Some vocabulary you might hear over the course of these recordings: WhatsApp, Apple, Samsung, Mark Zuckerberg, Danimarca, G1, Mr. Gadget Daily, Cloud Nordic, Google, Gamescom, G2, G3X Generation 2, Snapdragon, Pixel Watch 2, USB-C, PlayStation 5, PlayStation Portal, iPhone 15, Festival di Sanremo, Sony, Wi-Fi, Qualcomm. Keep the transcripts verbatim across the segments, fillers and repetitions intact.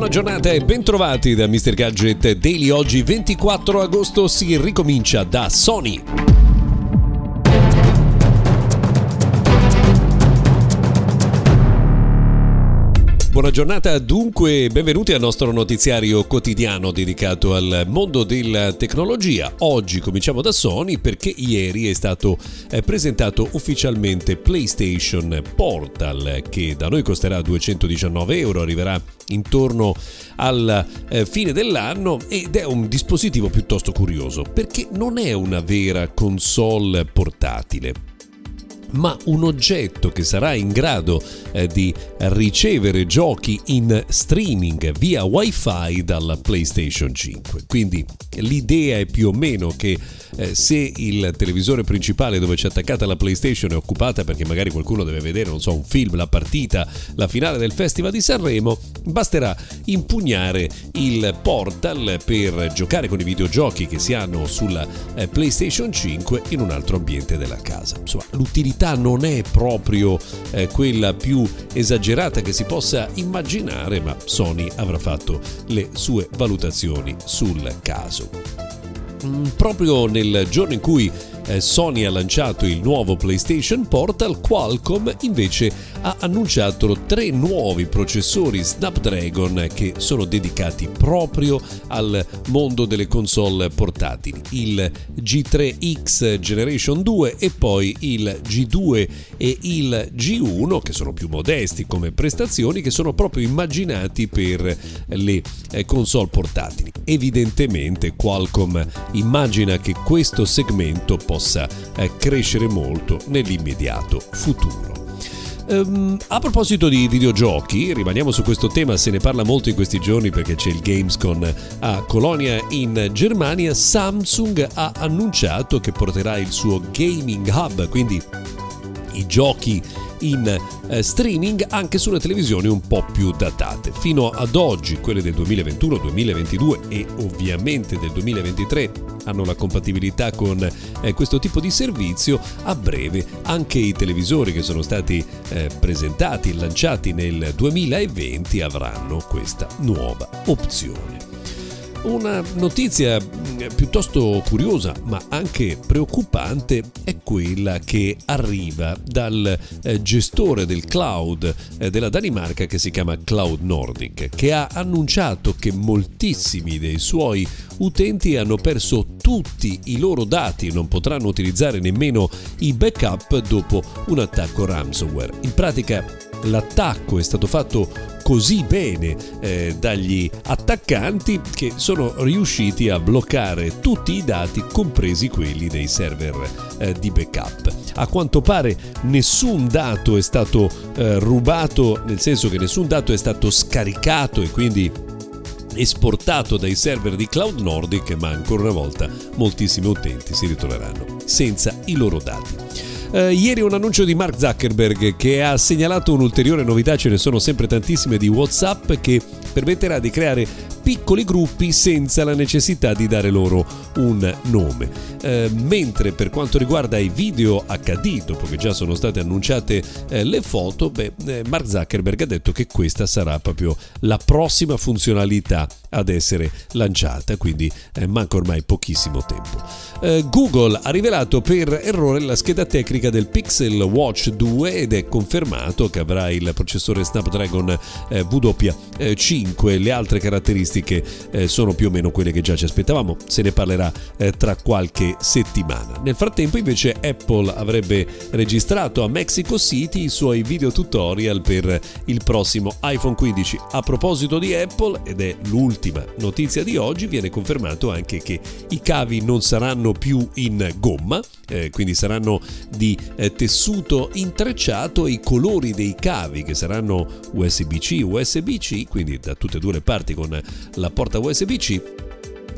buona giornata e bentrovati da mister Gadget Daily. Oggi ventiquattro agosto si ricomincia da Sony. Buona giornata dunque, benvenuti al nostro notiziario quotidiano dedicato al mondo della tecnologia. Oggi cominciamo da Sony perché ieri è stato presentato ufficialmente PlayStation Portal, che da noi costerà duecentodiciannove euro, arriverà intorno alla fine dell'anno ed è un dispositivo piuttosto curioso perché non è una vera console portatile, ma un oggetto che sarà in grado eh, di ricevere giochi in streaming via Wi-Fi dalla PlayStation cinque. Quindi l'idea è più o meno che eh, se il televisore principale dove c'è attaccata la PlayStation è occupata perché magari qualcuno deve vedere, non so, un film, la partita, la finale del Festival di Sanremo, basterà impugnare il portal per giocare con i videogiochi che si hanno sulla eh, PlayStation cinque in un altro ambiente della casa. Insomma, l'utilità non è proprio eh, quella più esagerata che si possa immaginare, ma Sony avrà fatto le sue valutazioni sul caso. Mm, proprio nel giorno in cui Sony ha lanciato il nuovo PlayStation Portal, Qualcomm invece ha annunciato tre nuovi processori Snapdragon che sono dedicati proprio al mondo delle console portatili: il G tre X Generation due e poi il G due e il G uno, che sono più modesti come prestazioni, che sono proprio immaginati per le console portatili. Evidentemente Qualcomm immagina che questo segmento possa possa crescere molto nell'immediato futuro. Um, a proposito di videogiochi, rimaniamo su questo tema, se ne parla molto in questi giorni perché c'è il Gamescom a Colonia in Germania. Samsung ha annunciato che porterà il suo gaming hub, quindi i giochi in eh, streaming anche sulle televisioni un po' più datate. Fino ad oggi quelle del duemilaventuno, duemilaventidue e ovviamente del duemilaventitré hanno la compatibilità con eh, questo tipo di servizio. A breve anche i televisori che sono stati eh, presentati e lanciati nel duemilaventi avranno questa nuova opzione. Una notizia piuttosto curiosa ma anche preoccupante è quella che arriva dal gestore del cloud della Danimarca, che si chiama Cloud Nordic, che ha annunciato che moltissimi dei suoi utenti hanno perso tutti i loro dati e non potranno utilizzare nemmeno i backup dopo un attacco ransomware. In pratica l'attacco è stato fatto così bene eh, dagli attaccanti che sono riusciti a bloccare tutti i dati, compresi quelli dei server eh, di backup. A quanto pare nessun dato è stato eh, rubato, nel senso che nessun dato è stato scaricato e quindi esportato dai server di Cloud Nordic, ma ancora una volta moltissimi utenti si ritroveranno senza i loro dati. Uh, ieri un annuncio di Mark Zuckerberg che ha segnalato un'ulteriore novità, ce ne sono sempre tantissime, di WhatsApp, che permetterà di creare piccoli gruppi senza la necessità di dare loro un nome. Eh, mentre per quanto riguarda i video acca di, dopo che già sono state annunciate eh, le foto, beh, eh, Mark Zuckerberg ha detto che questa sarà proprio la prossima funzionalità ad essere lanciata, quindi eh, manca ormai pochissimo tempo. Eh, Google ha rivelato per errore la scheda tecnica del Pixel Watch due ed è confermato che avrà il processore Snapdragon eh, W cinque. Le altre caratteristiche che eh, sono più o meno quelle che già ci aspettavamo, se ne parlerà eh, tra qualche settimana. Nel frattempo invece Apple avrebbe registrato a Mexico City i suoi video tutorial per il prossimo iPhone quindici. A proposito di Apple, ed è l'ultima notizia di oggi, viene confermato anche che i cavi non saranno più in gomma, eh, quindi saranno di eh, tessuto intrecciato, e i colori dei cavi che saranno U S B C, U S B C, quindi da tutte e due le parti con la porta U S B C,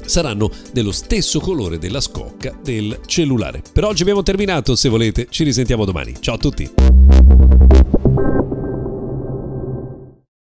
saranno dello stesso colore della scocca del cellulare. Per oggi abbiamo terminato, se volete ci risentiamo domani. Ciao a tutti!